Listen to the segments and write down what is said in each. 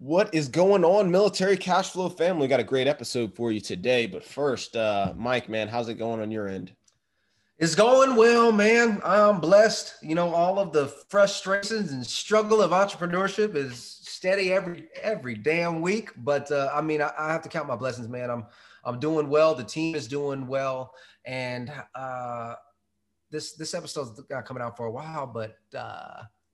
What is going on, Military Cashflow family? We got a great episode for you today, but first, Mike, man, how's it going on your end? It's going well, man. I'm blessed. You know, all of the frustrations and struggle of entrepreneurship is steady every damn week. But I mean, I have to count my blessings, man. I'm doing well. The team is doing well, and this episode's got coming out for a while. But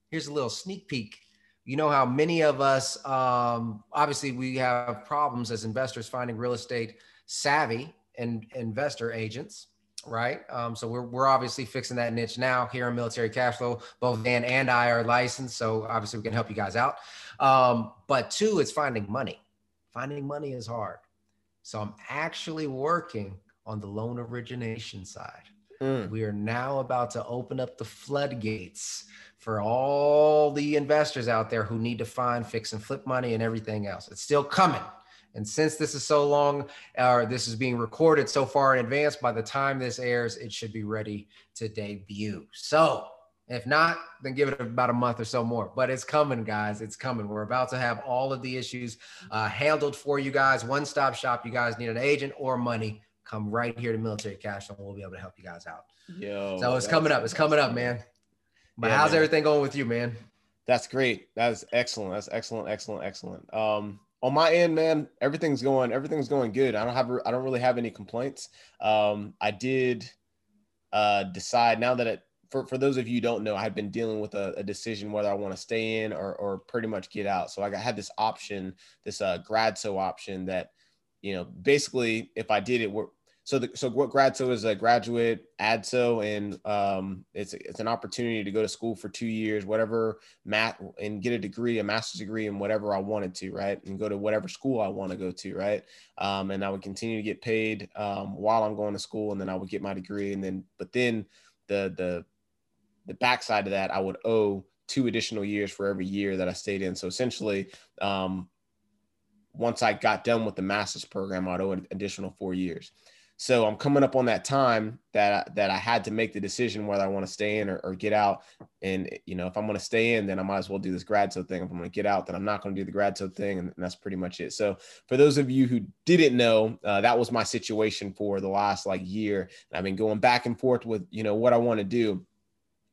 here's a little sneak peek. You know how many of us, obviously we have problems as investors finding real estate savvy and investor agents, right? So we're obviously fixing that niche now here in Military Cashflow. Both Dan and I are licensed, so obviously we can help you guys out. But two, it's finding money. Finding money is hard. So I'm actually working on the loan origination side. We are now about to open up the floodgates for all the investors out there who need to find fix and flip money and everything else. It's still coming. And since this is so long, or this is being recorded so far in advance, by the time this airs, it should be ready to debut. So if not, then give it about a month or so more. But it's coming, guys. It's coming. We're about to have all of the issues handled for you guys. One-stop shop. You guys need an agent or money. Come right here to Military Cashflow, and we'll be able to help you guys out. Yo, so it's coming up. It's coming up, man. But yeah, how's everything going with you, man? That's great. That's excellent. That's excellent, excellent, excellent. On my end, man, everything's going good. I don't really have any complaints. I did decide now that for those of you who don't know, I had been dealing with a decision whether I want to stay in or pretty much get out. So I had this option, this GradSO option that, you know, basically if I did it, so what GradSO is, a graduate ADSO, and it's an opportunity to go to school for 2 years, whatever math, and get a degree, a master's degree in whatever I wanted to, right? And go to whatever school I want to go to, right? And I would continue to get paid while I'm going to school, and then I would get my degree, and then the backside of that, I would owe 2 additional years for every year that I stayed in. So essentially, once I got done with the master's program, I'd owe an additional 4 years. So I'm coming up on that time that I had to make the decision whether I want to stay in or get out. And, you know, if I'm going to stay in, then I might as well do this GradSO thing. If I'm going to get out, then I'm not going to do the GradSO thing. And that's pretty much it. So for those of you who didn't know, that was my situation for the last year. And I've been going back and forth with, you know, what I want to do.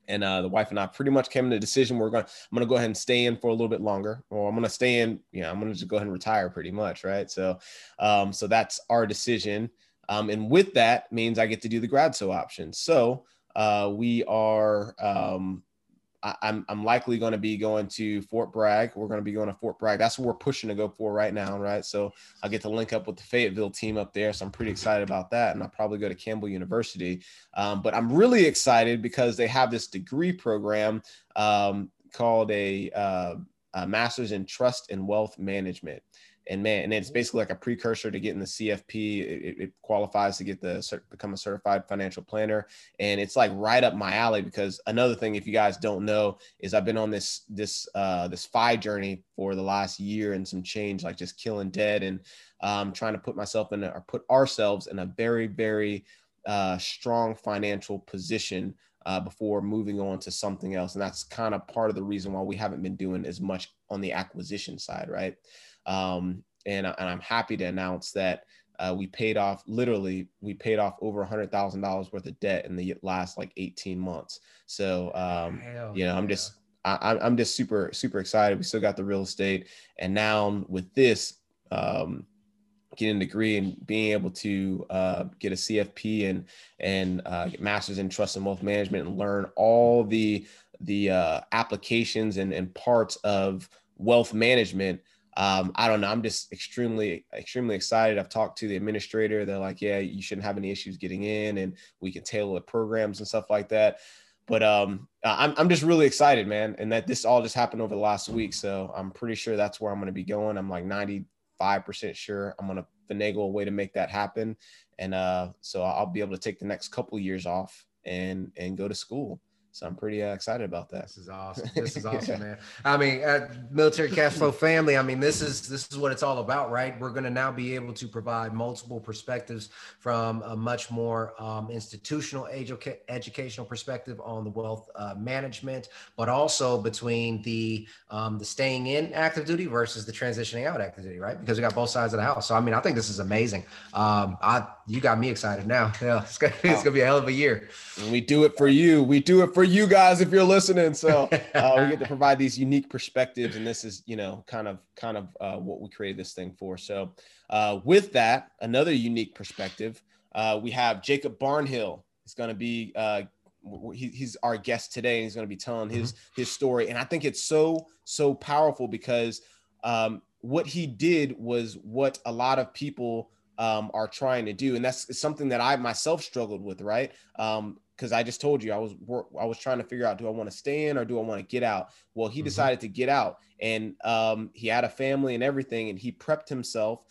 And the wife and I pretty much came to the decision I'm going to go ahead and stay in for a little bit longer, or I'm going to stay in, you know, I'm going to just go ahead and retire pretty much. Right. So, so that's our decision. And with that means I get to do the GradSO option. So we are, I'm likely going to be going to Fort Bragg. We're going to be going to Fort Bragg. That's what we're pushing to go for right now, right? So I get to link up with the Fayetteville team up there. So I'm pretty excited about that. And I'll probably go to Campbell University. But I'm really excited because they have this degree program called a Master's in Trust and Wealth Management. And man, and it's basically like a precursor to getting the CFP. It qualifies to get become a certified financial planner. And it's like right up my alley, because another thing, if you guys don't know, is I've been on this FI journey for the last year and some change, like just killing dead and trying to put myself in or put ourselves in a very, very strong financial position before moving on to something else. And that's kind of part of the reason why we haven't been doing as much on the acquisition side, right? And I'm happy to announce that we paid off over $100,000 worth of debt in the last 18 months. So, you know, yeah. I'm just super, super excited. We still got the real estate. And now with this, getting a degree and being able to get a CFP and get Master's in Trust and Wealth Management and learn all the applications and parts of wealth management. I don't know. I'm just extremely, extremely excited. I've talked to the administrator. They're like, yeah, you shouldn't have any issues getting in, and we can tailor programs and stuff like that. But I'm just really excited, man. And that this all just happened over the last week. So I'm pretty sure that's where I'm going to be going. I'm 95% sure I'm going to finagle a way to make that happen. And so I'll be able to take the next couple years off and go to school. So I'm pretty excited about that. This is awesome. This is awesome, man. I mean, Military Cashflow family, I mean, this is what it's all about, right? We're going to now be able to provide multiple perspectives from a much more institutional educational perspective on the wealth management, but also between the staying in active duty versus the transitioning out active duty, right? Because we got both sides of the house. So, I mean, I think this is amazing. You got me excited now. Yeah, it's gonna be a hell of a year. And we do it for you. We do it for you guys if you're listening. So we get to provide these unique perspectives, and this is, you know, kind of what we created this thing for. So with that, another unique perspective, we have Jacob Barnhill. He's going to be he's our guest today, and he's going to be telling his story. And I think it's so powerful because what he did was what a lot of people are trying to do, and that's something that I myself struggled with, right? Because I just told you I was trying to figure out, do I want to stay in or do I want to get out? Well, he decided to get out, and he had a family and everything, and he prepped himself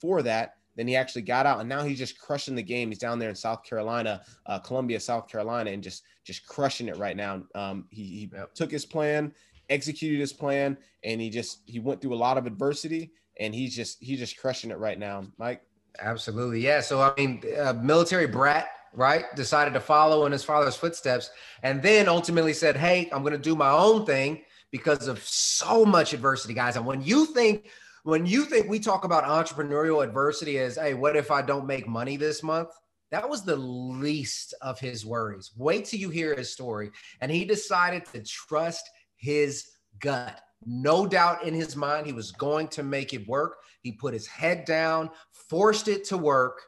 for that. Then he actually got out, and now he's just crushing the game. He's down there in South Carolina, Columbia, South Carolina, and just crushing it right now. He took his plan, executed his plan, and he went through a lot of adversity, and he's just crushing it right now. Mike? Absolutely. Yeah. So, I mean, military brat, right? Decided to follow in his father's footsteps, and then ultimately said, hey, I'm going to do my own thing because of so much adversity, guys. And when you think we talk about entrepreneurial adversity as, hey, what if I don't make money this month? That was the least of his worries. Wait till you hear his story. And he decided to trust his gut. No doubt in his mind, he was going to make it work. He put his head down, forced it to work.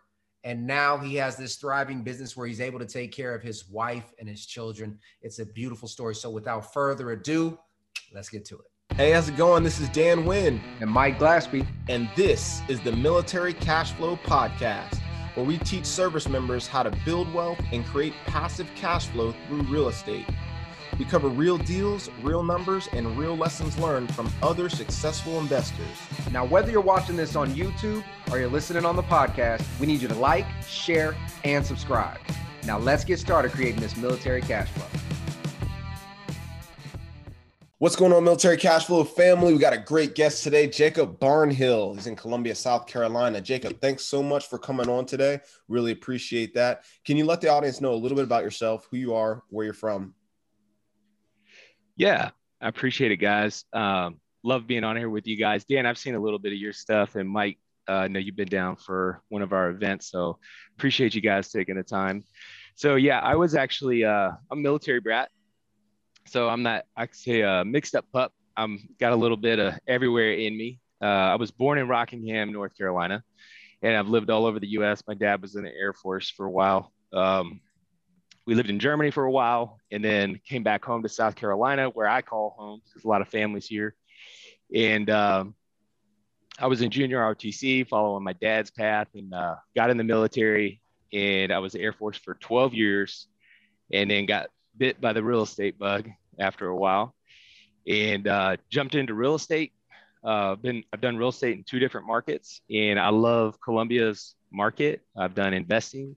And now he has this thriving business where he's able to take care of his wife and his children. It's a beautiful story. So without further ado, let's get to it. Hey, how's it going? This is Dan Wynn. And Mike Glaspie. And this is the Military Cashflow Podcast, where we teach service members how to build wealth and create passive cash flow through real estate. We cover real deals, real numbers, and real lessons learned from other successful investors. Now, whether you're watching this on YouTube or you're listening on the podcast, we need you to like, share, and subscribe. Now, let's get started creating this Military Cashflow. What's going on, Military Cashflow family? We got a great guest today, Jacob Barnhill. He's in Columbia, South Carolina. Jacob, thanks so much for coming on today. Really appreciate that. Can you let the audience know a little bit about yourself, who you are, where you're from? Yeah, I appreciate it, guys. Love being on here with you guys. Dan, I've seen a little bit of your stuff, and Mike, I know you've been down for one of our events, so appreciate you guys taking the time. So yeah, I was actually a military brat. So I'm not, I could say a mixed up pup. I'm got a little bit of everywhere in me. I was born in Rockingham, North Carolina, and I've lived all over the US. My dad was in the Air Force for a while. We lived in Germany for a while, and then came back home to South Carolina, where I call home. There's a lot of families here. And I was in junior ROTC following my dad's path, and got in the military, and I was in the Air Force for 12 years, and then got bit by the real estate bug after a while, and jumped into real estate. I've done real estate in two different markets, and I love Columbia's market. I've done investing.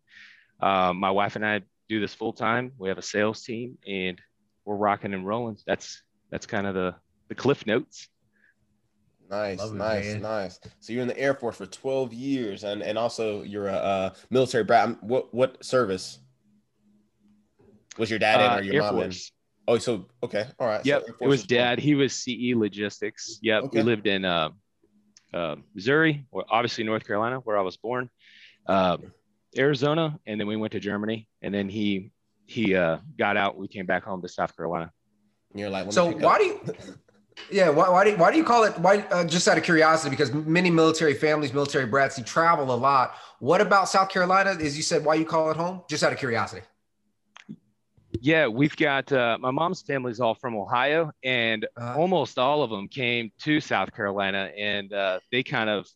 My wife and I do this full time. We have a sales team, and we're rocking and rolling. That's kind of the cliff notes. Nice, nice. So you're in the Air Force for 12 years, and also you're a military brat. What service was your dad in, or your Air mom Force. In? Oh, so okay, all right. Yep, so it was dad. He was CE Logistics. Yep, okay. We lived in Missouri, or obviously North Carolina, where I was born. Arizona, and then we went to Germany, and then he got out. We came back home to South Carolina. And you're like, so why do you call it just out of curiosity, because many military families, military brats, you travel a lot. What about South Carolina? As you said, why you call it home? Just out of curiosity. Yeah, we've got my mom's family's all from Ohio, and almost all of them came to South Carolina, and they kind of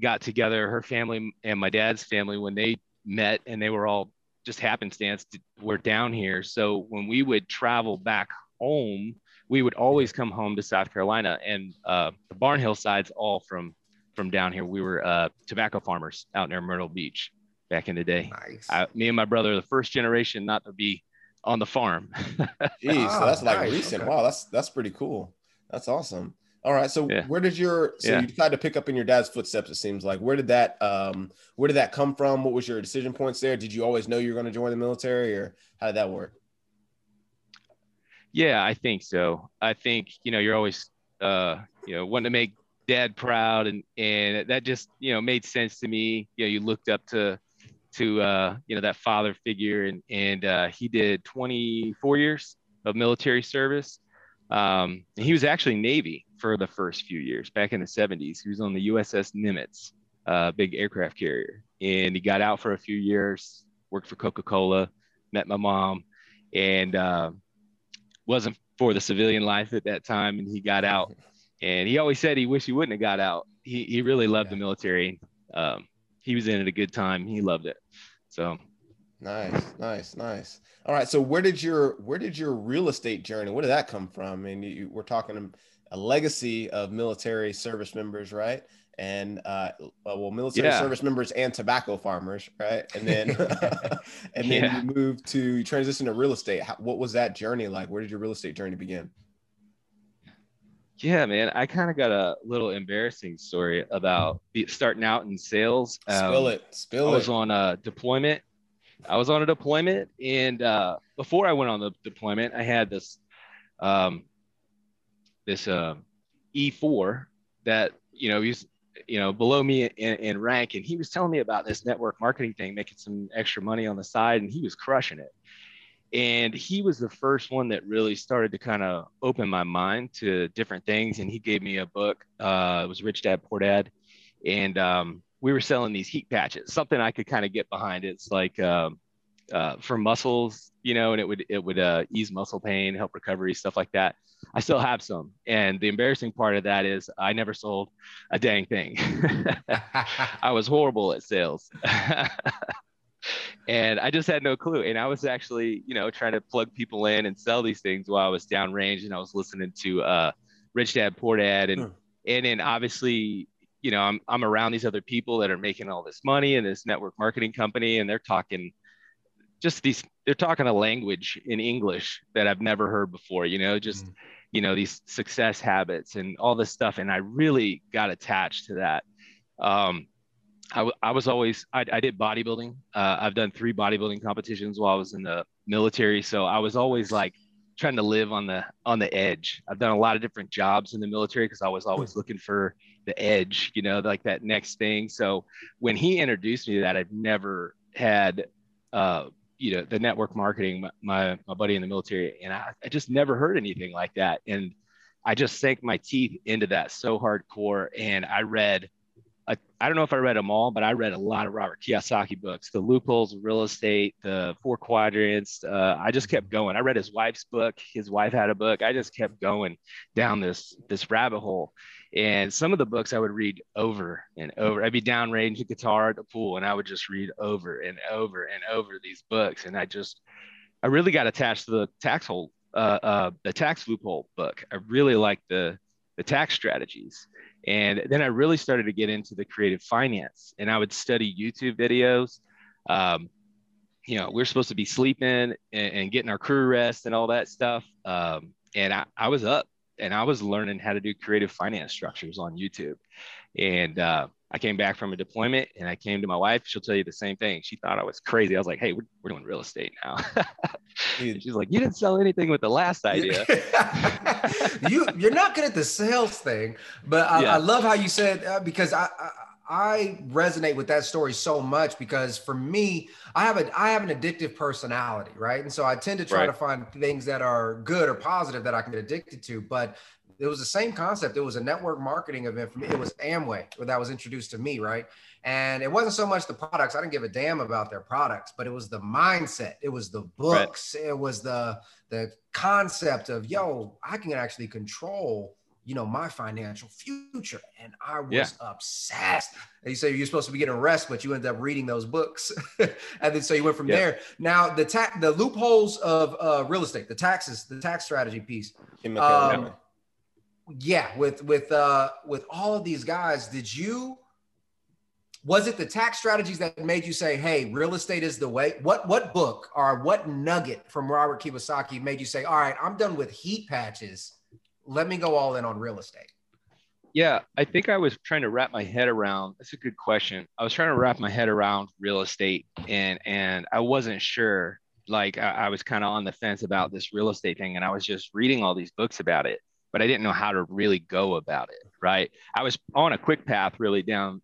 got together, her family and my dad's family, when they met, and they were all just happenstance were down here. So when we would travel back home, we would always come home to South Carolina, and the Barnhill side's all from down here. We were tobacco farmers out near Myrtle Beach back in the day. Nice. Me and my brother are the first generation not to be on the farm. Geez, so that's like recent. Okay. Wow, that's pretty cool. That's awesome. All right, so where did your you decided to pick up in your dad's footsteps? It seems like where did that come from? What was your decision points there? Did you always know you were going to join the military, or how did that work? Yeah, I think so. I think you're always wanting to make dad proud, and that just made sense to me. You looked up to that father figure, and he did 24 years of military service. And he was actually Navy for the first few years back in the 70s. He was on the USS Nimitz, big aircraft carrier. And he got out for a few years, worked for Coca-Cola, met my mom, and wasn't for the civilian life at that time. And he got out, and he always said he wished he wouldn't have got out. He really loved the military. He was in it a good time. He loved it. So nice. All right. So where did your real estate journey, where did that come from? And we're talking a legacy of military service members, right? And military service members and tobacco farmers, right? And then and then you transition to real estate. What was that journey like? Where did your real estate journey begin? Yeah, man, I kind of got a little embarrassing story about starting out in sales. Spill it. I was on a deployment, and before I went on the deployment, I had this E4 that he's below me in rank, and he was telling me about this network marketing thing, making some extra money on the side, and he was crushing it. And he was the first one that really started to kind of open my mind to different things. And he gave me a book. It was Rich Dad, Poor Dad. And we were selling these heat patches, something I could kind of get behind. It's like for muscles, and it would ease muscle pain, help recovery, stuff like that. I still have some. And the embarrassing part of that is I never sold a dang thing. I was horrible at sales. And I just had no clue. And I was actually, trying to plug people in and sell these things while I was downrange, and I was listening to Rich Dad, Poor Dad. And then obviously, I'm around these other people that are making all this money in this network marketing company, and they're talking a language in English that I've never heard before, these success habits and all this stuff. And I really got attached to that. I did bodybuilding. I've done 3 bodybuilding competitions while I was in the military. So I was always like trying to live on the edge. I've done a lot of different jobs in the military because I was always looking for the edge, like that next thing. So when he introduced me to that, I've never had, the network marketing, my buddy in the military, and I just never heard anything like that. And I just sank my teeth into that so hardcore. And I read, I don't know if I read them all, but I read a lot of Robert Kiyosaki books, The Loopholes of Real Estate, The 4 Quadrants. I just kept going. I read his wife's book. His wife had a book. I just kept going down this rabbit hole. And some of the books I would read over and over. I'd be downrange, the guitar at the pool, and I would just read over and over and over these books. And I really got attached to the tax loophole book. I really liked the tax strategies. And then I really started to get into the creative finance, and I would study YouTube videos. We're supposed to be sleeping and getting our crew rest and all that stuff. And I was up, and I was learning how to do creative finance structures on YouTube. And I came back from a deployment, and I came to my wife. She'll tell you the same thing. She thought I was crazy. I was like, hey, we're doing real estate now. And she's like, you didn't sell anything with the last idea. You're not good at the sales thing, but I love how you said, because I resonate with that story so much, because for me, I have an addictive personality, right? And so I tend to try to find things that are good or positive that I can get addicted to. But it was the same concept. It was a network marketing event for me. It was Amway that was introduced to me, right? And it wasn't so much the products. I didn't give a damn about their products, but it was the mindset. It was the books. Right. It was the concept of, I can actually control my financial future. And I was obsessed. And you say you're supposed to be getting rest, but you end up reading those books. And then so you went from there. Now the loopholes of real estate, the tax strategy piece. With all of these guys, Was it the tax strategies that made you say, hey, real estate is the way? What book or what nugget from Robert Kiyosaki made you say, all right, I'm done with heat patches. Let me go all in on real estate. Yeah, I think I was trying to wrap my head around, that's a good question. I was trying to wrap my head around real estate and I wasn't sure, like I was kind of on the fence about this real estate thing and I was just reading all these books about it, but I didn't know how to really go about it, right? I was on a quick path really down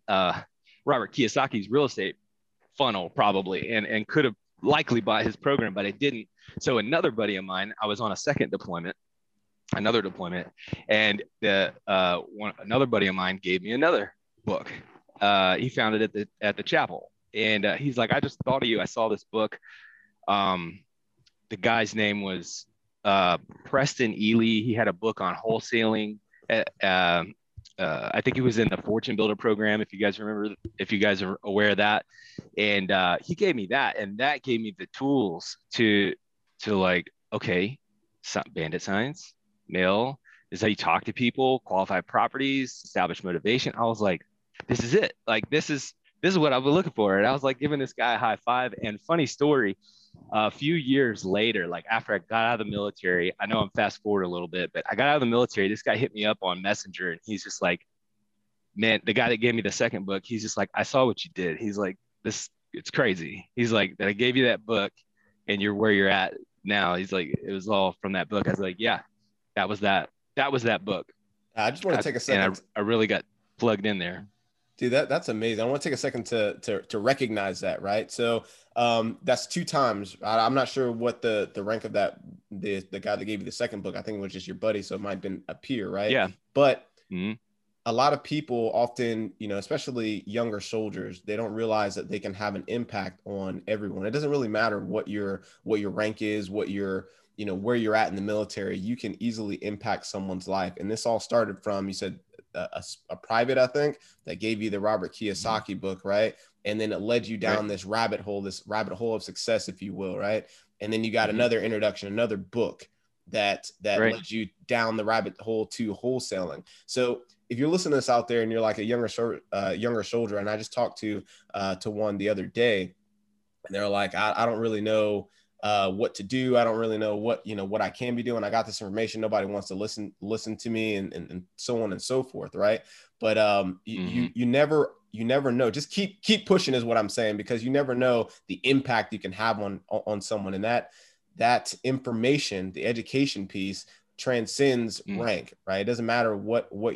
Robert Kiyosaki's real estate funnel probably and could have likely bought his program, but I didn't. So another buddy of mine, I was on a second deployment, another deployment, and another buddy of mine gave me another book. He found it at the chapel. And he's like, I just thought of you. I saw this book. The guy's name was Preston Ely. He had a book on wholesaling. I think he was in the Fortune Builder program, if you guys remember, if you guys are aware of that. And he gave me that, and that gave me the tools to like, okay, bandit signs, mail, this is how you talk to people, qualify properties, establish motivation. I was like, this is it. Like, this is what I've been looking for. And I was like giving this guy a high five. And funny story, a few years later, like after I got out of the military, I know I'm fast forward a little bit, but I got out of the military, this guy hit me up on Messenger and he's just like, man, the guy that gave me the second book, he's just like, I saw what you did. He's like, it's crazy. He's like, that I gave you that book and you're where you're at now. He's like, it was all from that book. I was like, yeah, that was that book. I just want to take a second. And I really got plugged in there. Dude, that's amazing. I want to take a second to recognize that, right? So that's two times. I'm not sure what the rank of that, the guy that gave you the second book, I think it was just your buddy. So it might've been a peer, right? Yeah. But a lot of people often, you know, especially younger soldiers, they don't realize that they can have an impact on everyone. It doesn't really matter what your rank is, what your, you know, where you're at in the military, you can easily impact someone's life. And this all started from, you said, a private, I think, that gave you the Robert Kiyosaki book, right? And then it led you down this rabbit hole of success, if you will, right? And then you got another introduction, another book that led you down the rabbit hole to wholesaling. So if you're listening to this out there and you're like a younger soldier, and I just talked to one the other day, and they're like, I don't really know what to do. I don't really know what I can be doing. I got this information. Nobody wants to listen to me and so on and so forth. Right. But, you never know, just keep pushing is what I'm saying, because you never know the impact you can have on someone. And that information, the education piece transcends rank, right? It doesn't matter where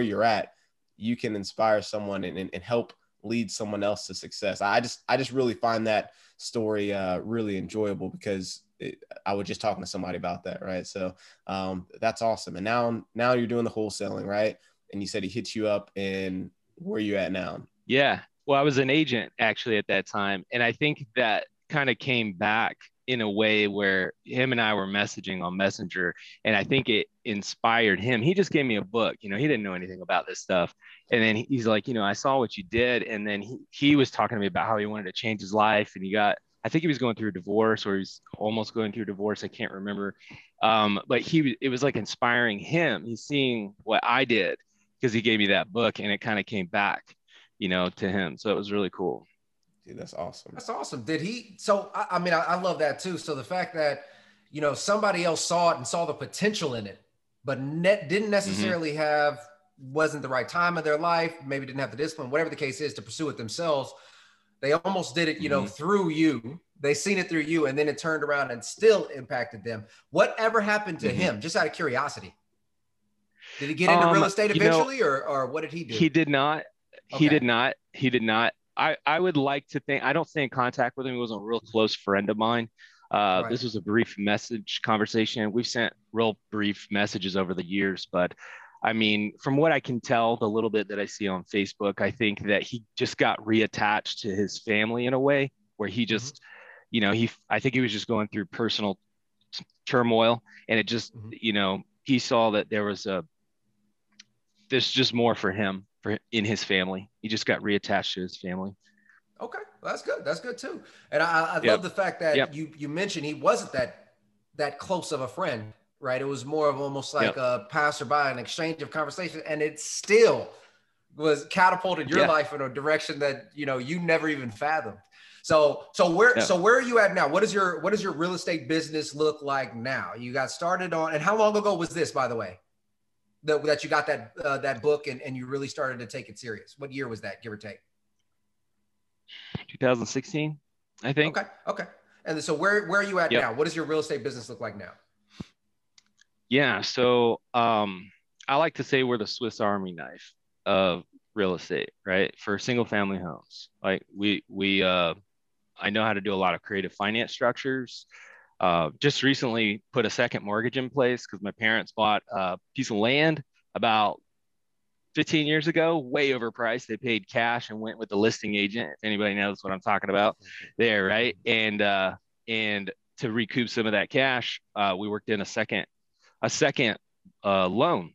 you're at, you can inspire someone and help lead someone else to success. I just really find that story really enjoyable, because I was just talking to somebody about that, right? So that's awesome. And now you're doing the wholesaling, right? And you said he hits you up, and where are you at now? Yeah, well, I was an agent actually at that time, and I think that kind of came back in a way where him and I were messaging on Messenger, and I think it inspired him. He just gave me a book, you know, he didn't know anything about this stuff. And then he's like, you know, I saw what you did. And then he was talking to me about how he wanted to change his life. And he got, I think he was going through a divorce, or he's almost going through a divorce. I can't remember. But it was like inspiring him. He's seeing what I did because he gave me that book, and it kind of came back, you know, to him. So it was really cool. Dude, that's awesome. That's awesome. Did he? So, I mean, I love that too. So the fact that, you know, somebody else saw it and saw the potential in it, but didn't necessarily wasn't the right time of their life, maybe didn't have the discipline, whatever the case is, to pursue it themselves. They almost did it, you know, through you. They seen it through you, and then it turned around and still impacted them. Whatever happened to him, just out of curiosity? Did he get into real estate eventually, or what did he do? He did not. Okay. He did not. I would like to think, I don't stay in contact with him. He wasn't a real close friend of mine. Right. This was a brief message conversation. We've sent real brief messages over the years, but I mean, from what I can tell, the little bit that I see on Facebook, I think that he just got reattached to his family in a way where he just, you know, I think he was just going through personal turmoil, and it just, you know, he saw that there's just more for him in his family. He just got reattached to his family. Okay. Well, that's good. That's good too. And I love the fact that you mentioned he wasn't that close of a friend. Right. It was more of almost like a passerby, an exchange of conversation. And it still was catapulted your life in a direction that, you know, you never even fathomed. So where are you at now? What does your real estate business look like now? You got started on, and how long ago was this, by the way, that you got that that book and you really started to take it serious? What year was that, give or take? 2016, I think. Okay. And so where are you at now? What does your real estate business look like now? Yeah. So I like to say we're the Swiss Army knife of real estate, right? For single family homes. Like I know how to do a lot of creative finance structures. Just recently put a second mortgage in place because my parents bought a piece of land about 15 years ago, way overpriced. They paid cash and went with the listing agent. If anybody knows what I'm talking about there, right? And to recoup some of that cash, we worked in a second loan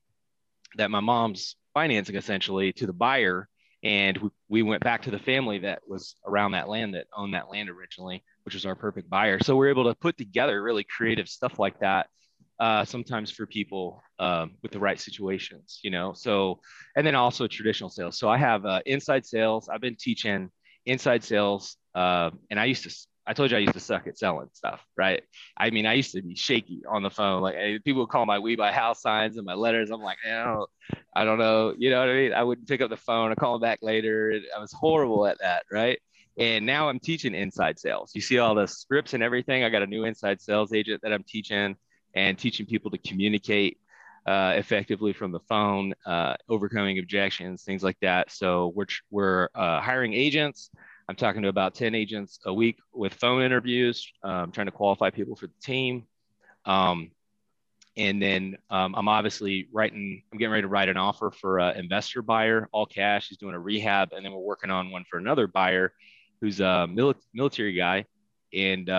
that my mom's financing essentially to the buyer. And we went back to the family that was around that land, that owned that land originally, which was our perfect buyer. So we're able to put together really creative stuff like that, sometimes for people with the right situations, you know. So, and then also traditional sales. So I have inside sales. I've been teaching inside sales. And I told you I used to suck at selling stuff, right? I mean, I used to be shaky on the phone. Like, people would call my We Buy House signs and my letters. I'm like, I don't know. You know what I mean? I wouldn't pick up the phone. I'd call back later. I was horrible at that, right? And now I'm teaching inside sales. You see all the scripts and everything. I got a new inside sales agent that I'm teaching and teaching people to communicate effectively from the phone, overcoming objections, things like that. So we're hiring agents. I'm talking to about 10 agents a week with phone interviews, trying to qualify people for the team. And then I'm obviously I'm getting ready to write an offer for an investor buyer, all cash. He's doing a rehab. And then we're working on one for another buyer who's a military guy. And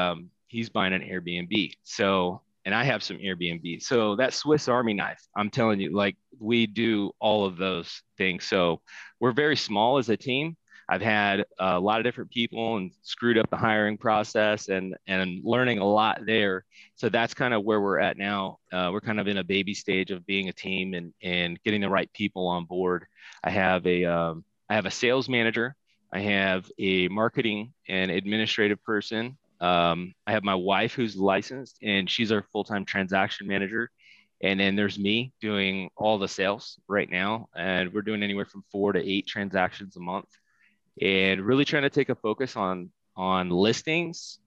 he's buying an Airbnb. So, and I have some Airbnb. So that Swiss Army knife, I'm telling you, like, we do all of those things. So we're very small as a team. I've had a lot of different people and screwed up the hiring process and learning a lot there. So that's kind of where we're at now. We're kind of in a baby stage of being a team and getting the right people on board. I have a sales manager. I have a marketing and administrative person. I have my wife who's licensed and she's our full-time transaction manager. And then there's me doing all the sales right now. And we're doing anywhere from 4 to 8 transactions a month. And really trying to take a focus on listings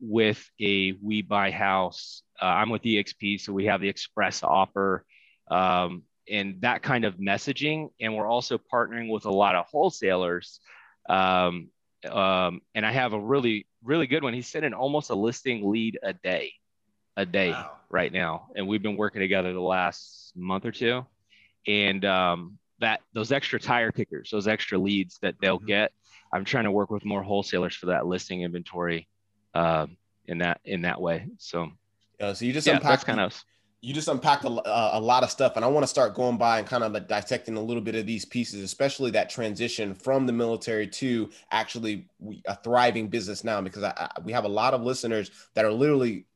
with a We Buy House. I'm with EXP, so we have the express offer and that kind of messaging. And we're also partnering with a lot of wholesalers. And I have a really, really good one. He's sending almost a listing lead a day wow. right now. And we've been working together the last month or two. And that those extra tire kickers, those extra leads that they'll get, I'm trying to work with more wholesalers for that listing inventory in that way. So, so you just unpacked kind of, you just unpacked a lot of stuff, and I want to start going by and kind of like dissecting a little bit of these pieces, especially that transition from the military to actually a thriving business now, because we have a lot of listeners that are literally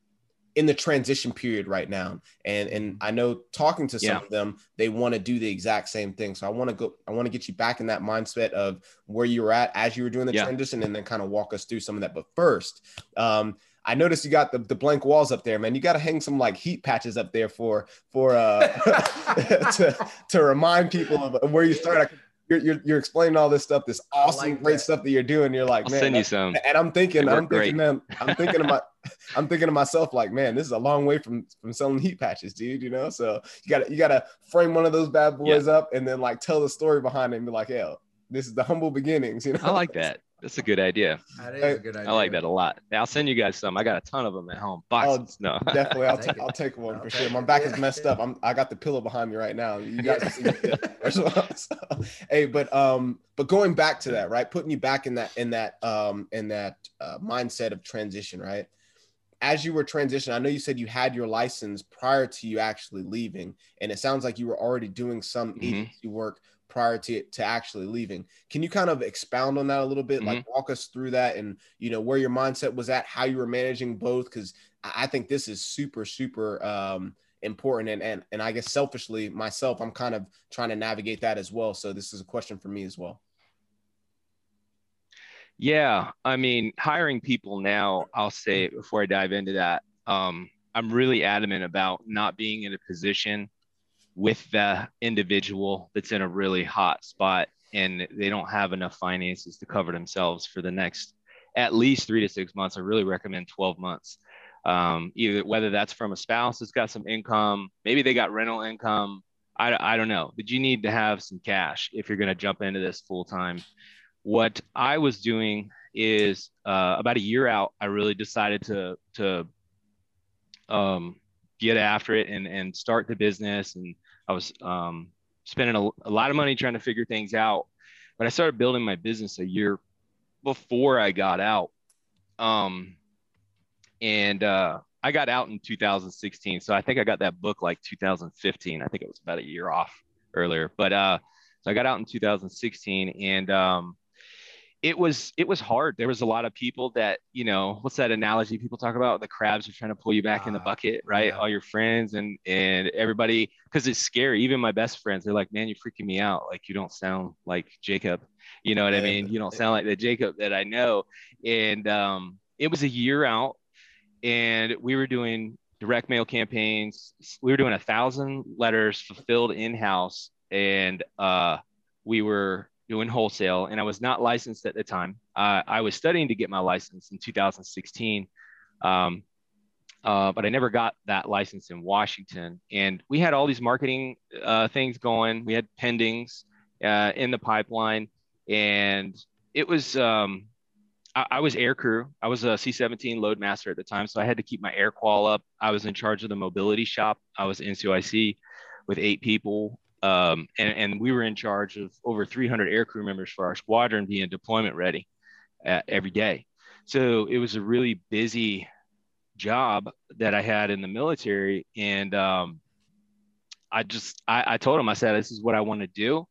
in the transition period right now. And I know talking to some of them, they want to do the exact same thing. So I want to get you back in that mindset of where you were at as you were doing the transition, and then kind of walk us through some of that. But first, I noticed you got the blank walls up there, man. You got to hang some like heat patches up there for to remind people of where you started. You're explaining all this stuff, this awesome, like great stuff that you're doing. You're like, man, send you some. And I'm thinking to myself, like, man, this is a long way from selling heat patches, dude. You know, so you gotta frame one of those bad boys up and then like tell the story behind it and be like, hell, this is the humble beginnings. You know, I like that. That's a good idea. That is a good idea. I like that a lot. I'll send you guys some. I got a ton of them at home. Boxes. Oh, no. Definitely. I'll take one for sure. My back is messed up. I got the pillow behind me right now. You guys can see it. So, hey, but going back to that, right? Putting you back in that mindset of transition, right? As you were transitioning, I know you said you had your license prior to you actually leaving, and it sounds like you were already doing some agency work prior to actually leaving. Can you kind of expound on that a little bit? Like walk us through that and, you know, where your mindset was at, how you were managing both? Because I think this is super, super important. And I guess selfishly myself, I'm kind of trying to navigate that as well. So this is a question for me as well. Yeah. I mean, hiring people now, I'll say it before I dive into that. I'm really adamant about not being in a position with the individual that's in a really hot spot and they don't have enough finances to cover themselves for the next at least 3 to 6 months. I really recommend 12 months. Either whether that's from a spouse that's got some income, maybe they got rental income. I don't know, but you need to have some cash if you're going to jump into this full time. What I was doing is about a year out, I really decided to get after it and start the business. And I was spending a lot of money trying to figure things out. But I started building my business a year before I got out. I got out in 2016. So I think I got that book like 2015. I think it was about a year off earlier. But so I got out in 2016 and it was hard. There was a lot of people that, you know, what's that analogy people talk about? The crabs are trying to pull you back in the bucket, right? Yeah. All your friends and everybody, because it's scary. Even my best friends, they're like, man, you're freaking me out. Like, you don't sound like Jacob. You know what I mean? You don't sound like the Jacob that I know. And it was a year out and we were doing direct mail campaigns. We were doing 1,000 letters fulfilled in-house. And we were doing wholesale, and I was not licensed at the time. I was studying to get my license in 2016, but I never got that license in Washington. And we had all these marketing things going. We had pendings in the pipeline, and it was I was air crew. I was a C-17 loadmaster at the time, so I had to keep my air qual up. I was in charge of the mobility shop. I was NCIC with 8 people. And we were in charge of over 300 aircrew members for our squadron being deployment ready every day. So it was a really busy job that I had in the military. And I told them, I said, this is what I want to do.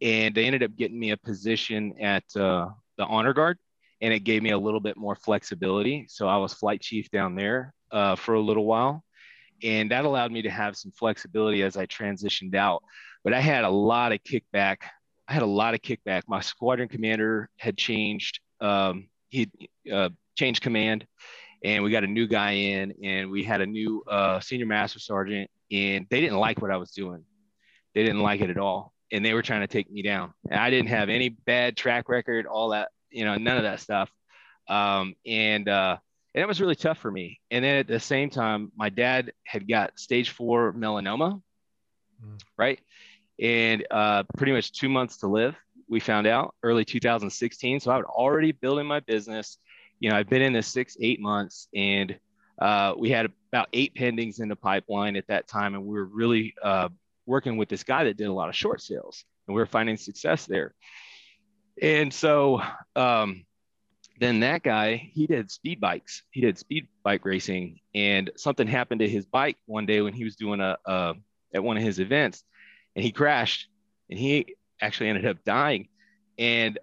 And they ended up getting me a position at the Honor Guard, and it gave me a little bit more flexibility. So I was flight chief down there for a little while. And that allowed me to have some flexibility as I transitioned out. But I had a lot of kickback. My squadron commander had changed. He changed command, and we got a new guy in, and we had a new senior master sergeant, and they didn't like what I was doing. They didn't like it at all. And they were trying to take me down. And I didn't have any bad track record, all that, you know, none of that stuff. And it was really tough for me. And then at the same time, my dad had got stage 4 melanoma, right? And pretty much 2 months to live, we found out, early 2016. So I was already building my business. You know, I've been in this 6-8 months, and we had about 8 pendings in the pipeline at that time. And we were really working with this guy that did a lot of short sales, and we were finding success there. And so, then that guy, he did speed bikes. He did speed bike racing, and something happened to his bike one day when he was doing at one of his events, and he crashed, and he actually ended up dying. And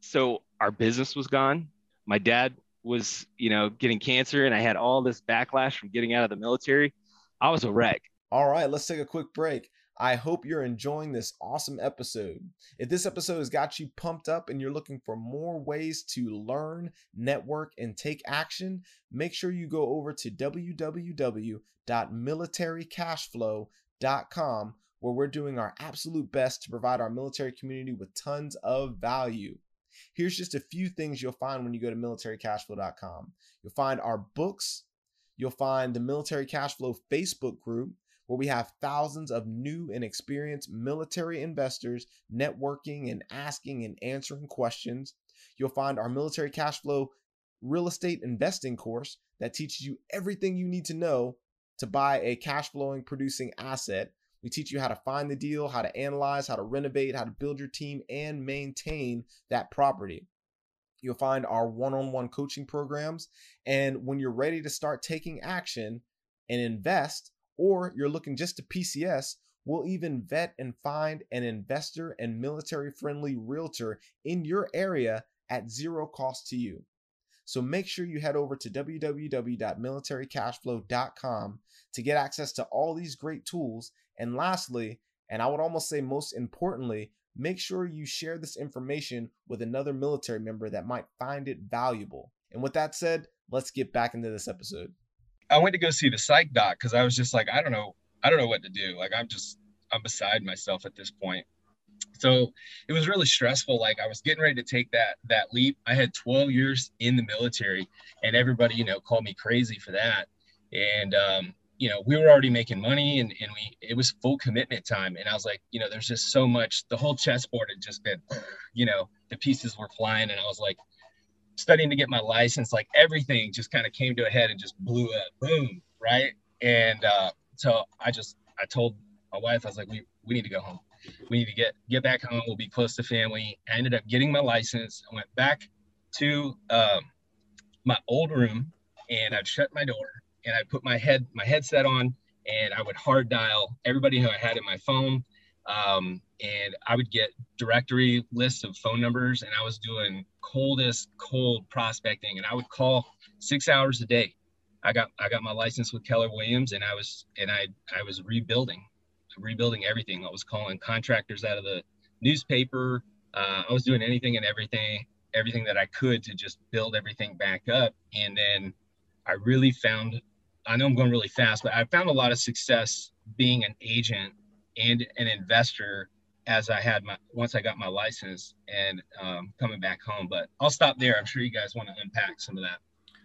so our business was gone. My dad was, you know, getting cancer, and I had all this backlash from getting out of the military. I was a wreck. All right, let's take a quick break. I hope you're enjoying this awesome episode. If this episode has got you pumped up and you're looking for more ways to learn, network, and take action, make sure you go over to www.militarycashflow.com, where we're doing our absolute best to provide our military community with tons of value. Here's just a few things you'll find when you go to militarycashflow.com. You'll find our books. You'll find the Military Cashflow Facebook group, where we have thousands of new and experienced military investors networking and asking and answering questions. You'll find our Military Cashflow Real Estate Investing course that teaches you everything you need to know to buy a cash flowing producing asset. We teach you how to find the deal, how to analyze, how to renovate, how to build your team and maintain that property. You'll find our one-on-one coaching programs. And when you're ready to start taking action and invest, or you're looking just to PCS, we'll even vet and find an investor and military-friendly realtor in your area at zero cost to you. So make sure you head over to www.militarycashflow.com to get access to all these great tools. And lastly, and I would almost say most importantly, make sure you share this information with another military member that might find it valuable. And with that said, let's get back into this episode. I went to go see the psych doc because I was just like, I don't know what to do. Like, I'm beside myself at this point. So it was really stressful. Like, I was getting ready to take that leap. I had 12 years in the military, and everybody, called me crazy for that. And, we were already making money, and it was full commitment time. And I was like, there's just so much, the whole chessboard had just been, the pieces were flying. And I was like studying to get my license, like everything just kind of came to a head and just blew up, boom. Right. And, so I told my wife, I was like, we need to go home. We need to get back home. We'll be close to family. I ended up getting my license. I went back to, my old room, and I'd shut my door. And I put my headset on, and I would hard dial everybody who I had in my phone. And I would get directory lists of phone numbers, and I was doing cold prospecting. And I would call 6 hours a day. I got my license with Keller Williams, and I was rebuilding everything. I was calling contractors out of the newspaper. I was doing anything and everything that I could to just build everything back up. And then I really found, I know I'm going really fast, but I found a lot of success being an agent and an investor as I had once I got my license and coming back home. But I'll stop there. I'm sure you guys want to unpack some of that.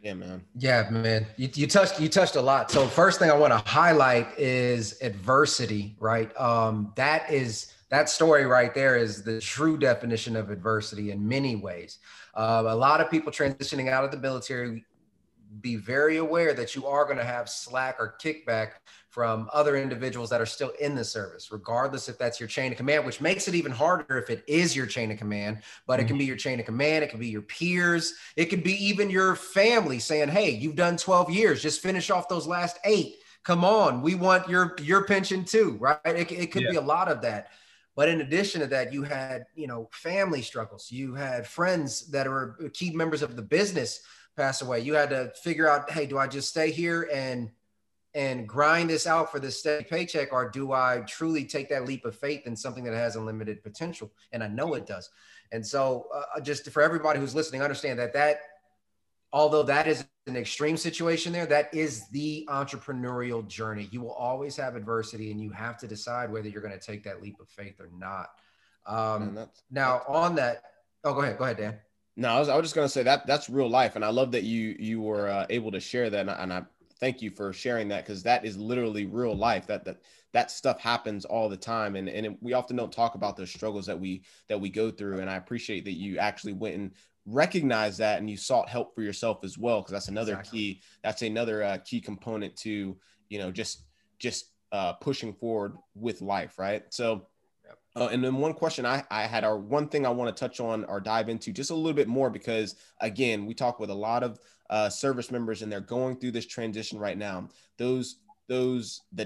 Yeah, man. Yeah, man. You touched a lot. So first thing I want to highlight is adversity, right? That story right there is the true definition of adversity in many ways. A lot of people transitioning out of the military, be very aware that you are going to have slack or kickback from other individuals that are still in the service, regardless if that's your chain of command, which makes it even harder if it is your chain of command. But it can be your chain of command, it can be your peers, it could be even your family saying, hey, you've done 12 years, just finish off those last 8. Come on, we want your pension too, right? It could be a lot of that. But in addition to that, you had, family struggles, you had friends that were key members of the business pass away. You had to figure out, hey, do I just stay here and grind this out for this steady paycheck, or do I truly take that leap of faith in something that has unlimited potential? And I know it does. And so just for everybody who's listening, understand that although that is an extreme situation there, that is the entrepreneurial journey. You will always have adversity, and you have to decide whether you're going to take that leap of faith or not. Now on that, oh, go ahead, Dan. No, I was just going to say that's real life. And I love that you were able to share that. And I thank you for sharing that, because that is literally real life. That stuff happens all the time. And we often don't talk about the struggles that we go through. And I appreciate that you actually went and recognized that, and you sought help for yourself as well, because that's another key. That's another key component to, just pushing forward with life. Right. So and then one question I had, or one thing I want to touch on or dive into just a little bit more, because again, we talk with a lot of service members, and they're going through this transition right now. The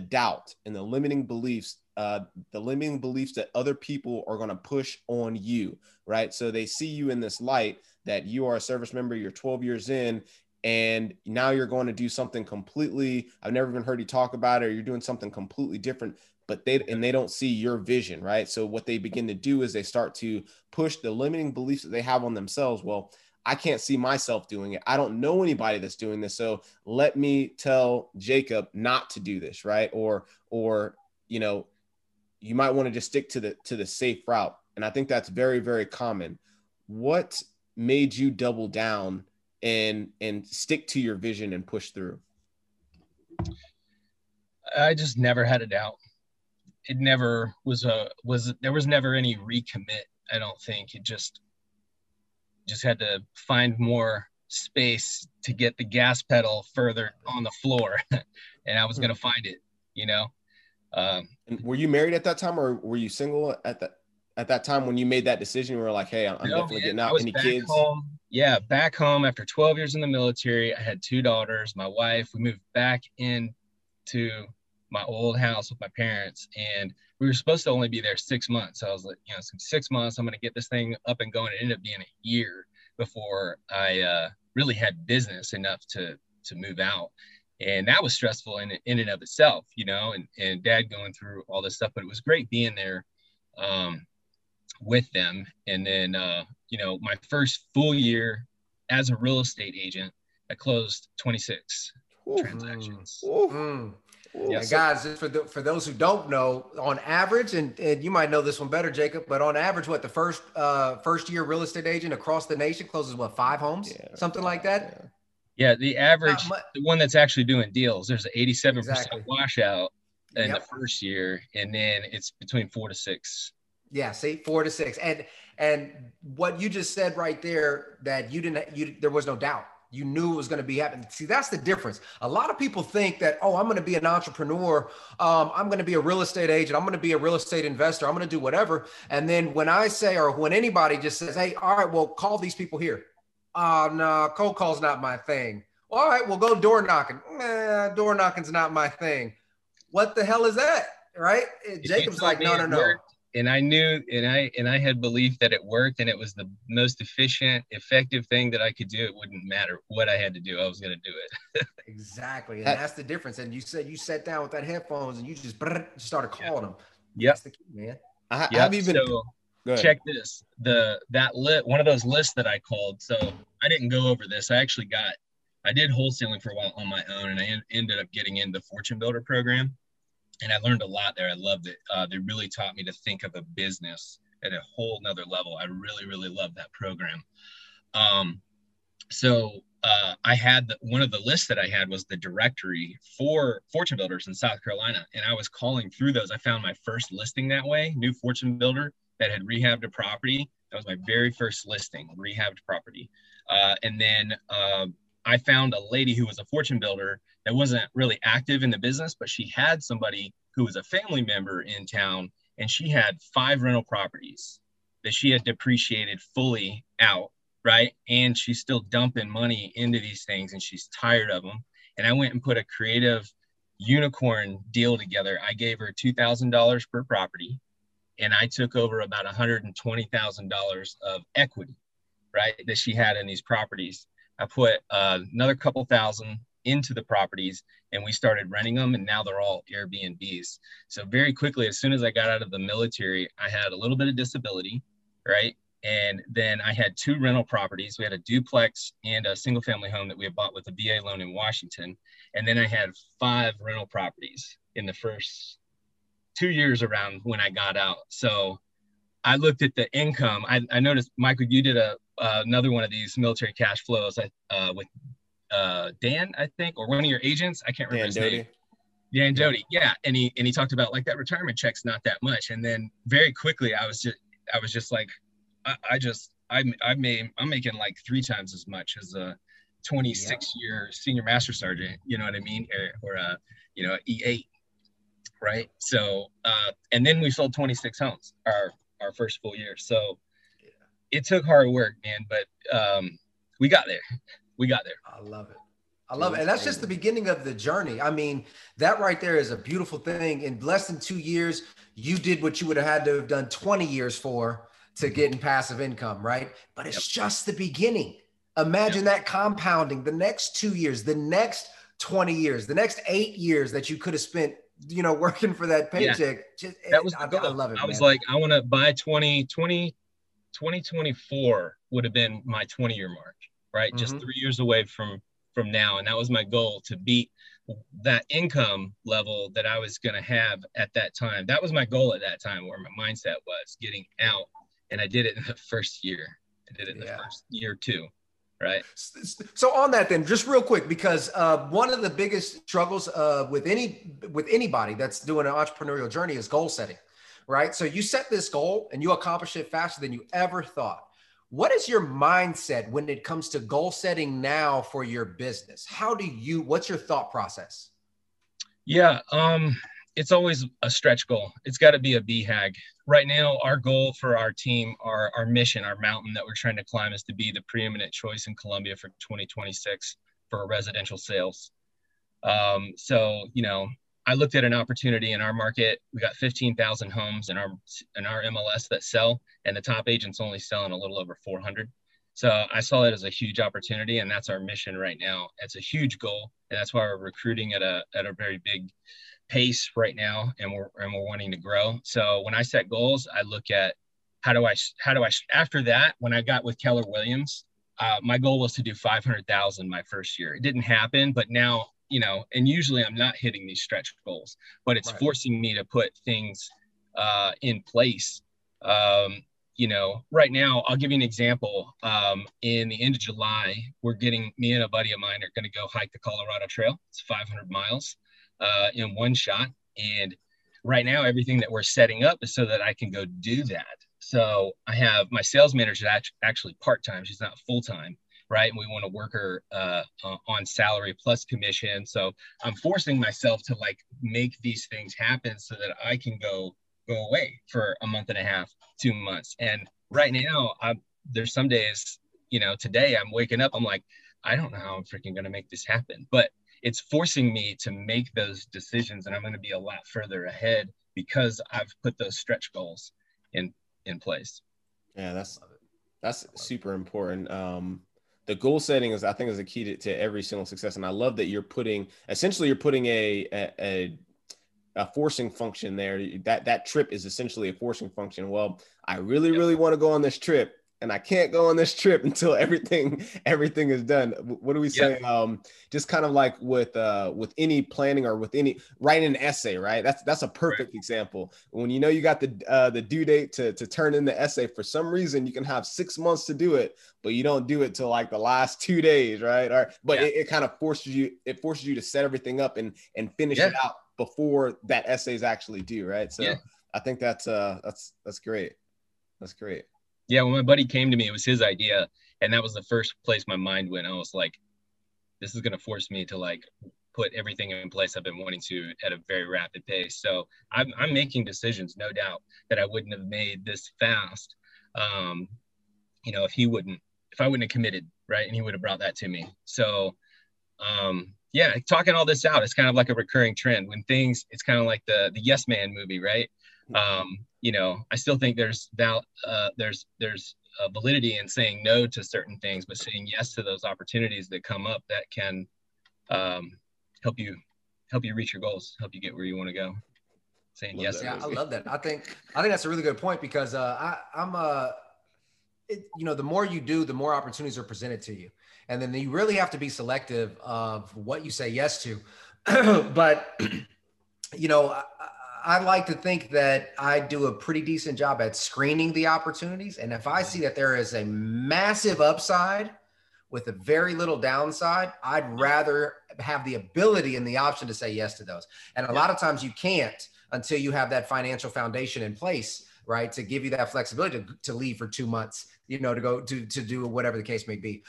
doubt and the limiting beliefs, that other people are going to push on you, right? So they see you in this light that you are a service member, you're 12 years in, and now you're going to do something completely, I've never even heard you talk about it, or you're doing something completely different. But they don't see your vision, right? So what they begin to do is they start to push the limiting beliefs that they have on themselves. Well, I can't see myself doing it. I don't know anybody that's doing this. So let me tell Jacob not to do this, right? Or you might want to just stick to the safe route. And I think that's very, very common. What made you double down and stick to your vision and push through? I just never had a doubt. It never was there was never any recommit. I don't think. It just had to find more space to get the gas pedal further on the floor. And I was going to find it, And were you married at that time, or were you single at that time when you made that decision? You were like, hey, I'm definitely getting out. Any kids? Back home after 12 years in the military. I had 2 daughters, my wife, we moved back into my old house with my parents, and we were supposed to only be there 6 months. So I was like, 6 months, I'm going to get this thing up and going. It ended up being a year. before I really had business enough to move out. And that was stressful in and of itself, you know, and dad going through all this stuff, but it was great being there with them. And then, you know, my first full year as a real estate agent, I closed 26 transactions. Yeah, and guys, just for those who don't know, on average, and you might know this one better, Jacob, but on average, what the first year real estate agent across the nation closes, what, 5 homes, something like that? Yeah. Yeah, the average, the one that's actually doing deals, there's an 87% washout in the first year, and then it's between 4 to 6. Yeah, see, 4 to 6, and what you just said right there, that there was no doubt, you knew it was going to be happening. See, that's the difference. A lot of people think that, oh, I'm going to be an entrepreneur, I'm going to be a real estate agent, I'm going to be a real estate investor, I'm going to do whatever. And then when I say, or when anybody just says, hey, all right, well, call these people here. Oh, no, cold call's not my thing. All right, we'll go door knocking. Nah, door knocking's not my thing. What the hell is that, right? Jacob's like, no. And I knew, and I had belief that it worked, and it was the most efficient, effective thing that I could do. It wouldn't matter what I had to do. I was going to do it. Exactly, and that's the difference. And you said you sat down with that headphones, and you just started calling them. Yeah, that's the key, man. I've even. So, check this, one of those lists that I called. So I didn't go over this. I did wholesaling for a while on my own, and I ended up getting into the Fortune Builder program. And I learned a lot there. I loved it. They really taught me to think of a business at a whole nother level. I really, really loved that program. I had one of the lists that I had was the directory for Fortune Builders in South Carolina. And I was calling through those. I found my first listing that way, new Fortune Builder that had rehabbed a property. That was my very first listing, rehabbed property. And then I found a lady who was a fortune builder that wasn't really active in the business, but she had somebody who was a family member in town, and she had 5 rental properties that she had depreciated fully out, right? And she's still dumping money into these things, and she's tired of them. And I went and put a creative unicorn deal together. I gave her $2,000 per property, and I took over about $120,000 of equity, right, that she had in these properties. I put another couple thousand into the properties, and we started renting them, and now they're all Airbnbs. So very quickly, as soon as I got out of the military, I had a little bit of disability, right? And then I had 2 rental properties. We had a duplex and a single family home that we had bought with a VA loan in Washington. And then I had 5 rental properties in the first 2 years around when I got out. So I looked at the income. I noticed, Michael, you did another one of these military cash flows with Dan, I think, or one of your agents. I can't remember his name. Dan Doty. Yeah. And he talked about like that retirement check's not that much. And then very quickly, I was just like, I'm making like 3 times as much as a 26-year senior master sergeant, you know what I mean? Or a, you know, E8. Right. So, and then we sold 26 homes our first full year. So it took hard work, man, but, we got there. I love it. I love it. And that's just the beginning of the journey. I mean, that right there is a beautiful thing. In less than 2 years, you did what you would have had to have done 20 years for to get in passive income. Right. But it's just the beginning. Imagine that compounding the next 2 years, the next 20 years, the next 8 years that you could have spent, you know, working for that paycheck. Just, that was the goal. I love it. I was like, I want to buy 2024 would have been my 20-year mark, right? Mm-hmm. Just 3 years away from now. And that was my goal, to beat that income level that I was going to have at that time. That was my goal at that time, where my mindset was getting out. And I did it in the first year. I did it in the first year too. Right. So on that then, just real quick, because one of the biggest struggles with anybody that's doing an entrepreneurial journey is goal setting, right? So you set this goal and you accomplish it faster than you ever thought. What is your mindset when it comes to goal setting now for your business? What's your thought process? Yeah, it's always a stretch goal. It's got to be a BHAG. Right now, our goal for our team, our mission, our mountain that we're trying to climb, is to be the preeminent choice in Columbia for 2026 for residential sales. So, you know, I looked at an opportunity in our market. We got 15,000 homes in our MLS that sell, and the top agent's only selling a little over 400. So I saw it as a huge opportunity, and that's our mission right now. It's a huge goal, and that's why we're recruiting at a very big pace right now, and we're wanting to grow. So when I set goals, I look at how do I after that, when I got with Keller Williams, my goal was to do 500,000 my first year. It didn't happen, but now, you know, and usually I'm not hitting these stretch goals, but it's forcing me to put things in place. You know, right now, I'll give you an example. In the end of July, me and a buddy of mine are going to go hike the Colorado Trail. It's 500 miles in one shot. And right now, everything that we're setting up is so that I can go do that. So I have my sales manager actually part-time. She's not full-time, right? And we want to work her on salary plus commission. So I'm forcing myself to like make these things happen so that I can go away for a month and a half, 2 months. And right now, there's some days, you know, today I'm waking up, I'm like, I don't know how I'm freaking going to make this happen, but it's forcing me to make those decisions. And I'm going to be a lot further ahead because I've put those stretch goals in place. Yeah. That's super important. The goal setting is, I think, is the key to every single success. And I love that you're putting a forcing function there. That trip is essentially a forcing function. Well, I really want to go on this trip, and I can't go on this trip until everything is done. What do we say? Just kind of like with any planning or with any writing an essay, right? That's a perfect example. When you know you got the due date to turn in the essay, for some reason you can have 6 months to do it, but you don't do it till like the last 2 days, right? Or but it kind of forces you to set everything up and finish it out before that essay is actually due, right? So I think that's great. That's great. Yeah, when my buddy came to me, it was his idea, and that was the first place my mind went. I was like, this is gonna force me to like put everything in place I've been wanting to at a very rapid pace. So I'm making decisions, no doubt, that I wouldn't have made this fast, you know, if I wouldn't have committed, right? And he would have brought that to me. So yeah, talking all this out, it's kind of like a recurring trend. When things, it's kind of like the Yes Man movie, right? You know, I still think there's validity in saying no to certain things, but saying yes to those opportunities that come up that can help you reach your goals, help you get where you want to go. Saying yes. Yeah, I love that. I think that's a really good point, because you know, the more you do, the more opportunities are presented to you. And then you really have to be selective of what you say yes to. But, you know, I like to think that I do a pretty decent job at screening the opportunities. And if I see that there is a massive upside with a very little downside, I'd rather have the ability and the option to say yes to those. And a lot of times you can't until you have that financial foundation in place, right? To give you that flexibility to leave for 2 months, you know, to go to do whatever the case may be.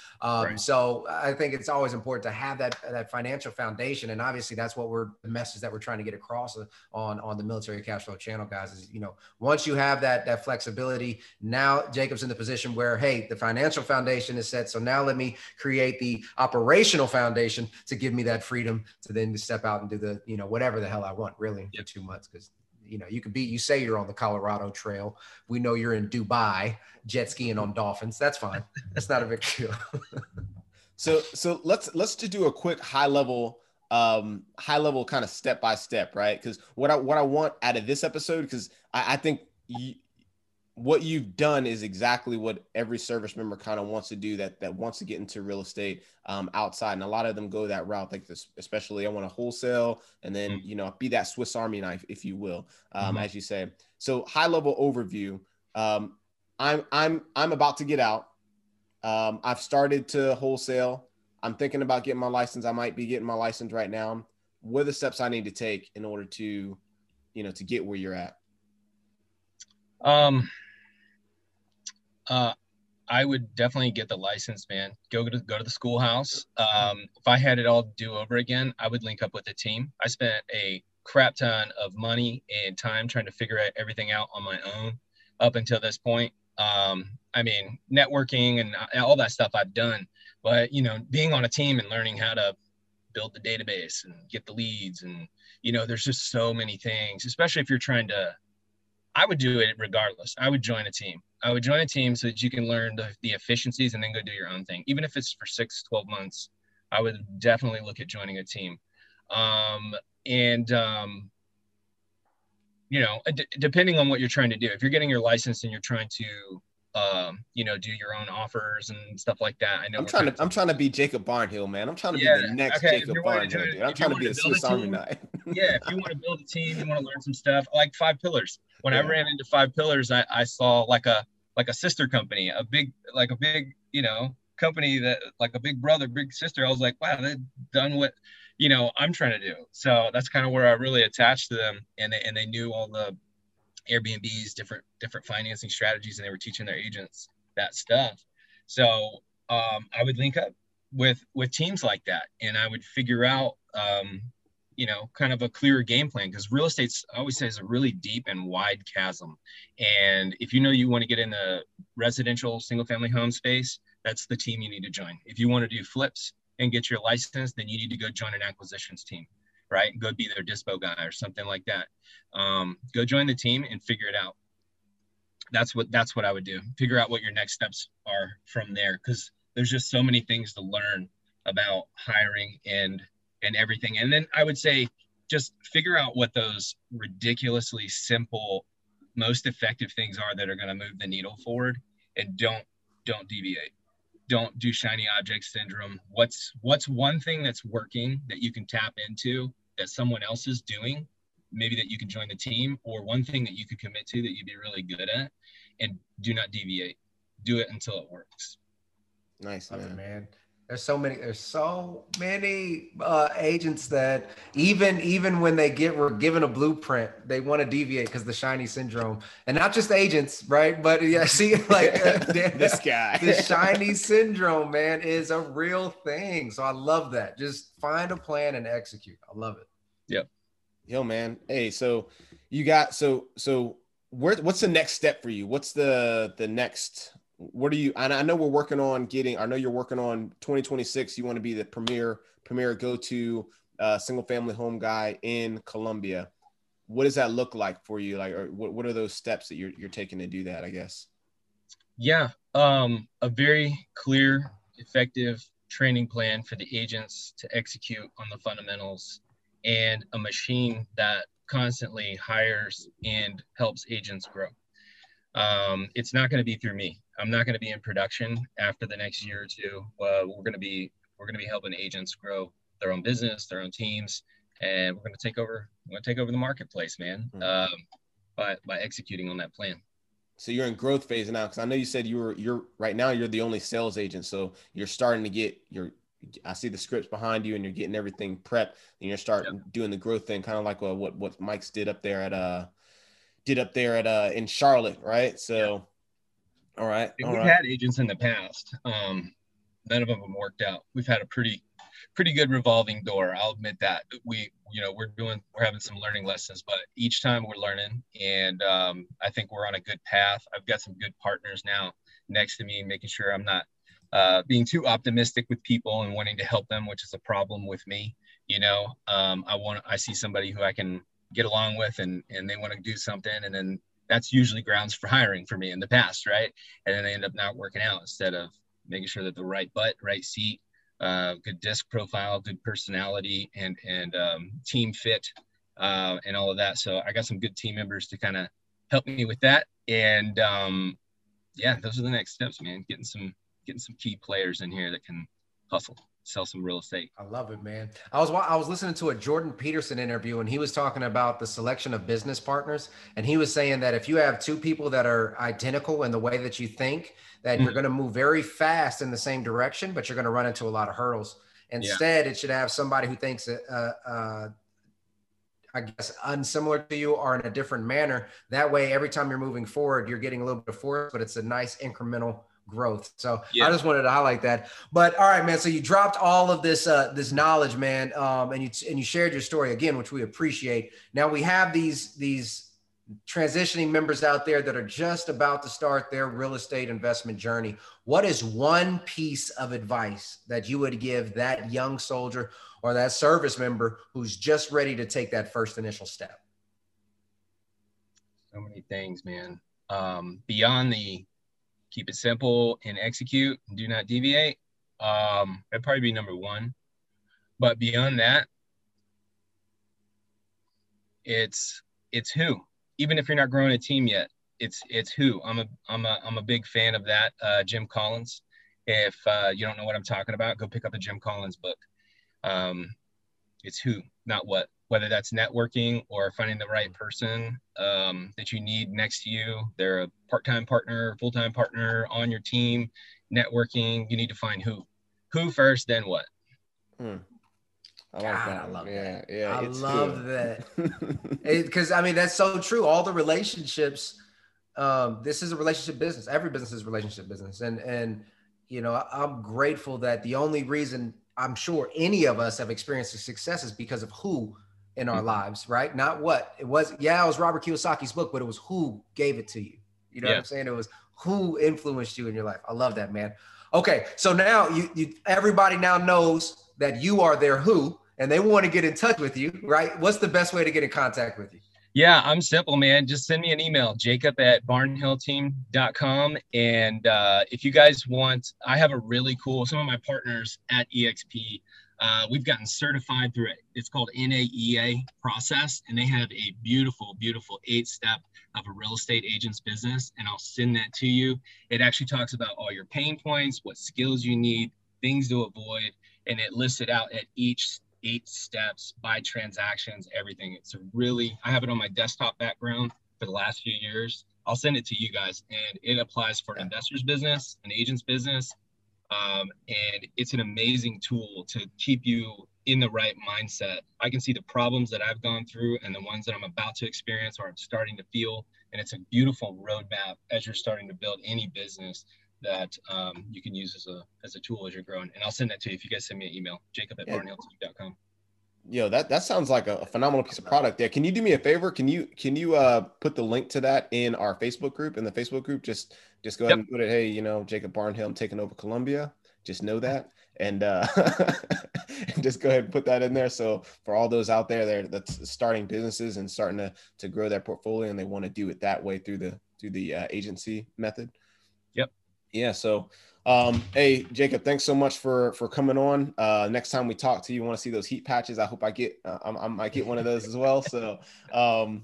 So I think it's always important to have that financial foundation. And obviously that's what the message that we're trying to get across on the Military Cashflow channel, guys, is, you know, once you have that flexibility, now Jacob's in the position where, hey, the financial foundation is set. So now let me create the operational foundation to give me that freedom to then step out and do the, you know, whatever the hell I want really for 2 months. Because you know, you say you're on the Colorado Trail. We know you're in Dubai jet skiing on dolphins. That's fine. That's not a big deal. So let's just do a quick high level kind of step-by-step, right? Because what I want out of this episode, because I think what you've done is exactly what every service member kind of wants to do that wants to get into real estate outside. And a lot of them go that route, like this, especially I want to wholesale and then, you know, be that Swiss Army knife, if you will, as you say. So high level overview. I'm about to get out. I've started to wholesale. I'm thinking about getting my license. I might be getting my license right now. What are the steps I need to take in order to, you know, to get where you're at? I would definitely get the license, man. Go to the schoolhouse. If I had it all do over again, I would link up with the team. I spent a crap ton of money and time trying to figure out everything out on my own up until this point. I mean, networking and all that stuff I've done, but you know, being on a team and learning how to build the database and get the leads, and you know, there's just so many things, especially if you're trying to I would do it regardless. I would join a team. I would join a team so that you can learn the efficiencies and then go do your own thing. Even if it's for 6, 12 months, I would definitely look at joining a team. You know, depending on what you're trying to do, if you're getting your license and you're trying to, you know, do your own offers and stuff like that. I know I'm trying to be Jacob Barnhill, man. I'm trying to be the next Jacob Barnhill. I'm trying to be a Swiss Army knife. Yeah. If you want to build a team, you want to learn some stuff like Five Pillars. When I ran into Five Pillars, I saw like a sister company, a big, you know, company that like a big brother, big sister. I was like, wow, they've done what, you know, I'm trying to do. So that's kind of where I really attached to them. And they knew all the Airbnbs, different financing strategies, and they were teaching their agents that stuff. So I would link up with teams like that, and I would figure out, you know, kind of a clearer game plan, because real estate's, I always say, is a really deep and wide chasm. And if you know you want to get in the residential single-family home space, that's the team you need to join. If you want to do flips and get your license, then you need to go join an acquisitions team. Right? Go be their dispo guy or something like that. Go join the team and figure it out. That's what I would do. Figure out what your next steps are from there, because there's just so many things to learn about hiring and everything. And then I would say, just figure out what those ridiculously simple, most effective things are that are going to move the needle forward, and don't deviate. Don't do shiny object syndrome. What's one thing that's working that you can tap into that someone else is doing, maybe that you can join the team, or one thing that you could commit to that you'd be really good at, and do not deviate. Do it until it works. Nice, man. There's so many agents that even when they were given a blueprint, they want to deviate because the shiny syndrome, and not just agents, right? But yeah, see, like this guy, the shiny syndrome, man, is a real thing. So I love that. Just find a plan and execute. I love it. Yep. Yo, man. Hey, so you got what's the next step for you? What's the next? What are you, and I know we're working on getting, I know you're working on 2026. You want to be the premier go-to single family home guy in Columbia. What does that look like for you? Like, or what are those steps that you're taking to do that, I guess? Yeah. A very clear, effective training plan for the agents to execute on the fundamentals, and a machine that constantly hires and helps agents grow. It's not going to be through me. I'm not going to be in production after the next year or two. We're going to be helping agents grow their own business, their own teams, and we're going to take over the marketplace, man. By executing on that plan. So you're in growth phase now, because I know you said you're right now you're the only sales agent. So you're starting to get I see the scripts behind you, and you're getting everything prepped, and you're starting doing the growth thing, kind of like what Mike's did up there in Charlotte, right? So, yeah. All right. We've had agents in the past. None of them worked out. We've had a pretty good revolving door. I'll admit that. We're having some learning lessons, but each time we're learning, and I think we're on a good path. I've got some good partners now next to me, making sure I'm not being too optimistic with people and wanting to help them, which is a problem with me. You know, I see somebody who I can get along with, and they want to do something, and then that's usually grounds for hiring for me in the past, right? And then they end up not working out, instead of making sure that the right butt, right seat, good disc profile, good personality, and team fit, and all of that. So I got some good team members to kind of help me with that, and those are the next steps, man. Getting some key players in here that can hustle, sell some real estate. I love it, man. I was listening to a Jordan Peterson interview, and he was talking about the selection of business partners. And he was saying that if you have two people that are identical in the way that you think, that you're going to move very fast in the same direction, but you're going to run into a lot of hurdles. Instead, it should have somebody who thinks, I guess, unsimilar to you or in a different manner. That way, every time you're moving forward, you're getting a little bit of force, but it's a nice incremental growth. So I just wanted to highlight that. But all right, man, so you dropped all of this this knowledge, man, and you shared your story again, which we appreciate. Now we have these transitioning members out there that are just about to start their real estate investment journey. What is one piece of advice that you would give that young soldier or that service member who's just ready to take that first initial step? So many things, man. Beyond the keep it simple and execute and do not deviate, that'd probably be number one. But beyond that, it's who. Even if you're not growing a team yet, it's who. I'm a big fan of that. Jim Collins. If you don't know what I'm talking about, go pick up the Jim Collins book. It's who, not what. Whether that's networking or finding the right person that you need next to you. They're a part-time partner, full-time partner on your team. Networking, you need to find who. Who first, then what. Hmm. I like God, that. I love that. Yeah, I love that. Because, I mean, that's so true. All the relationships, this is a relationship business. Every business is a relationship business. And you know, I'm grateful that the only reason I'm sure any of us have experienced success is because of who in our lives, right? Not what. It was, yeah, it was Robert Kiyosaki's book, but it was who gave it to you. You know what I'm saying? It was who influenced you in your life. I love that, man. Okay, so now you everybody now knows that you are their who, and they want to get in touch with you, right? What's the best way to get in contact with you? Yeah, I'm simple, man. Just send me an email, jacob@barnhillteam.com. And if you guys want, I have a really cool, some of my partners at EXP, we've gotten certified through it. It's called NAEA process. And they have a beautiful, beautiful 8-step of a real estate agent's business. And I'll send that to you. It actually talks about all your pain points, what skills you need, things to avoid. And it lists it out at each step. 8 steps by transactions, everything. It's a really, I have it on my desktop background for the last few years. I'll send it to you guys, and it applies for an investor's business, an agent's business. And it's an amazing tool to keep you in the right mindset. I can see the problems that I've gone through and the ones that I'm about to experience or I'm starting to feel. And it's a beautiful roadmap as you're starting to build any business that you can use as a tool as you're growing. And I'll send that to you if you guys send me an email, jacob@barnhillteam.com. Yo, that sounds like a phenomenal piece of product there. Can you do me a favor? Can you put the link to that in our Facebook group? In the Facebook group, just go ahead and put it, hey, you know, Jacob Barnhill, I'm taking over Columbia. Just know that. And and just go ahead and put that in there. So for all those out there that's starting businesses and starting to grow their portfolio, and they want to do it that way through the agency method. Yeah. So, hey, Jacob, thanks so much for coming on. Next time we talk to you, want to see those heat patches. I hope I might get one of those as well. So, yeah,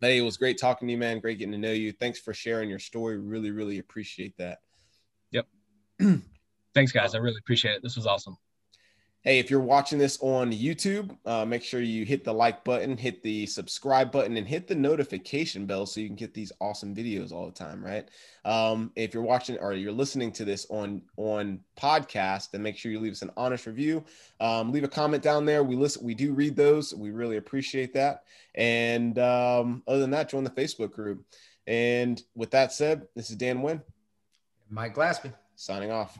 but hey, it was great talking to you, man. Great getting to know you. Thanks for sharing your story. Really, really appreciate that. Yep. Thanks, guys. I really appreciate it. This was awesome. Hey, if you're watching this on YouTube, make sure you hit the like button, hit the subscribe button, and hit the notification bell so you can get these awesome videos all the time, right? If you're watching or you're listening to this on podcast, then make sure you leave us an honest review. Leave a comment down there. We do read those. We really appreciate that. And other than that, join the Facebook group. And with that said, this is Dan Wynn. Mike Glassman. Signing off.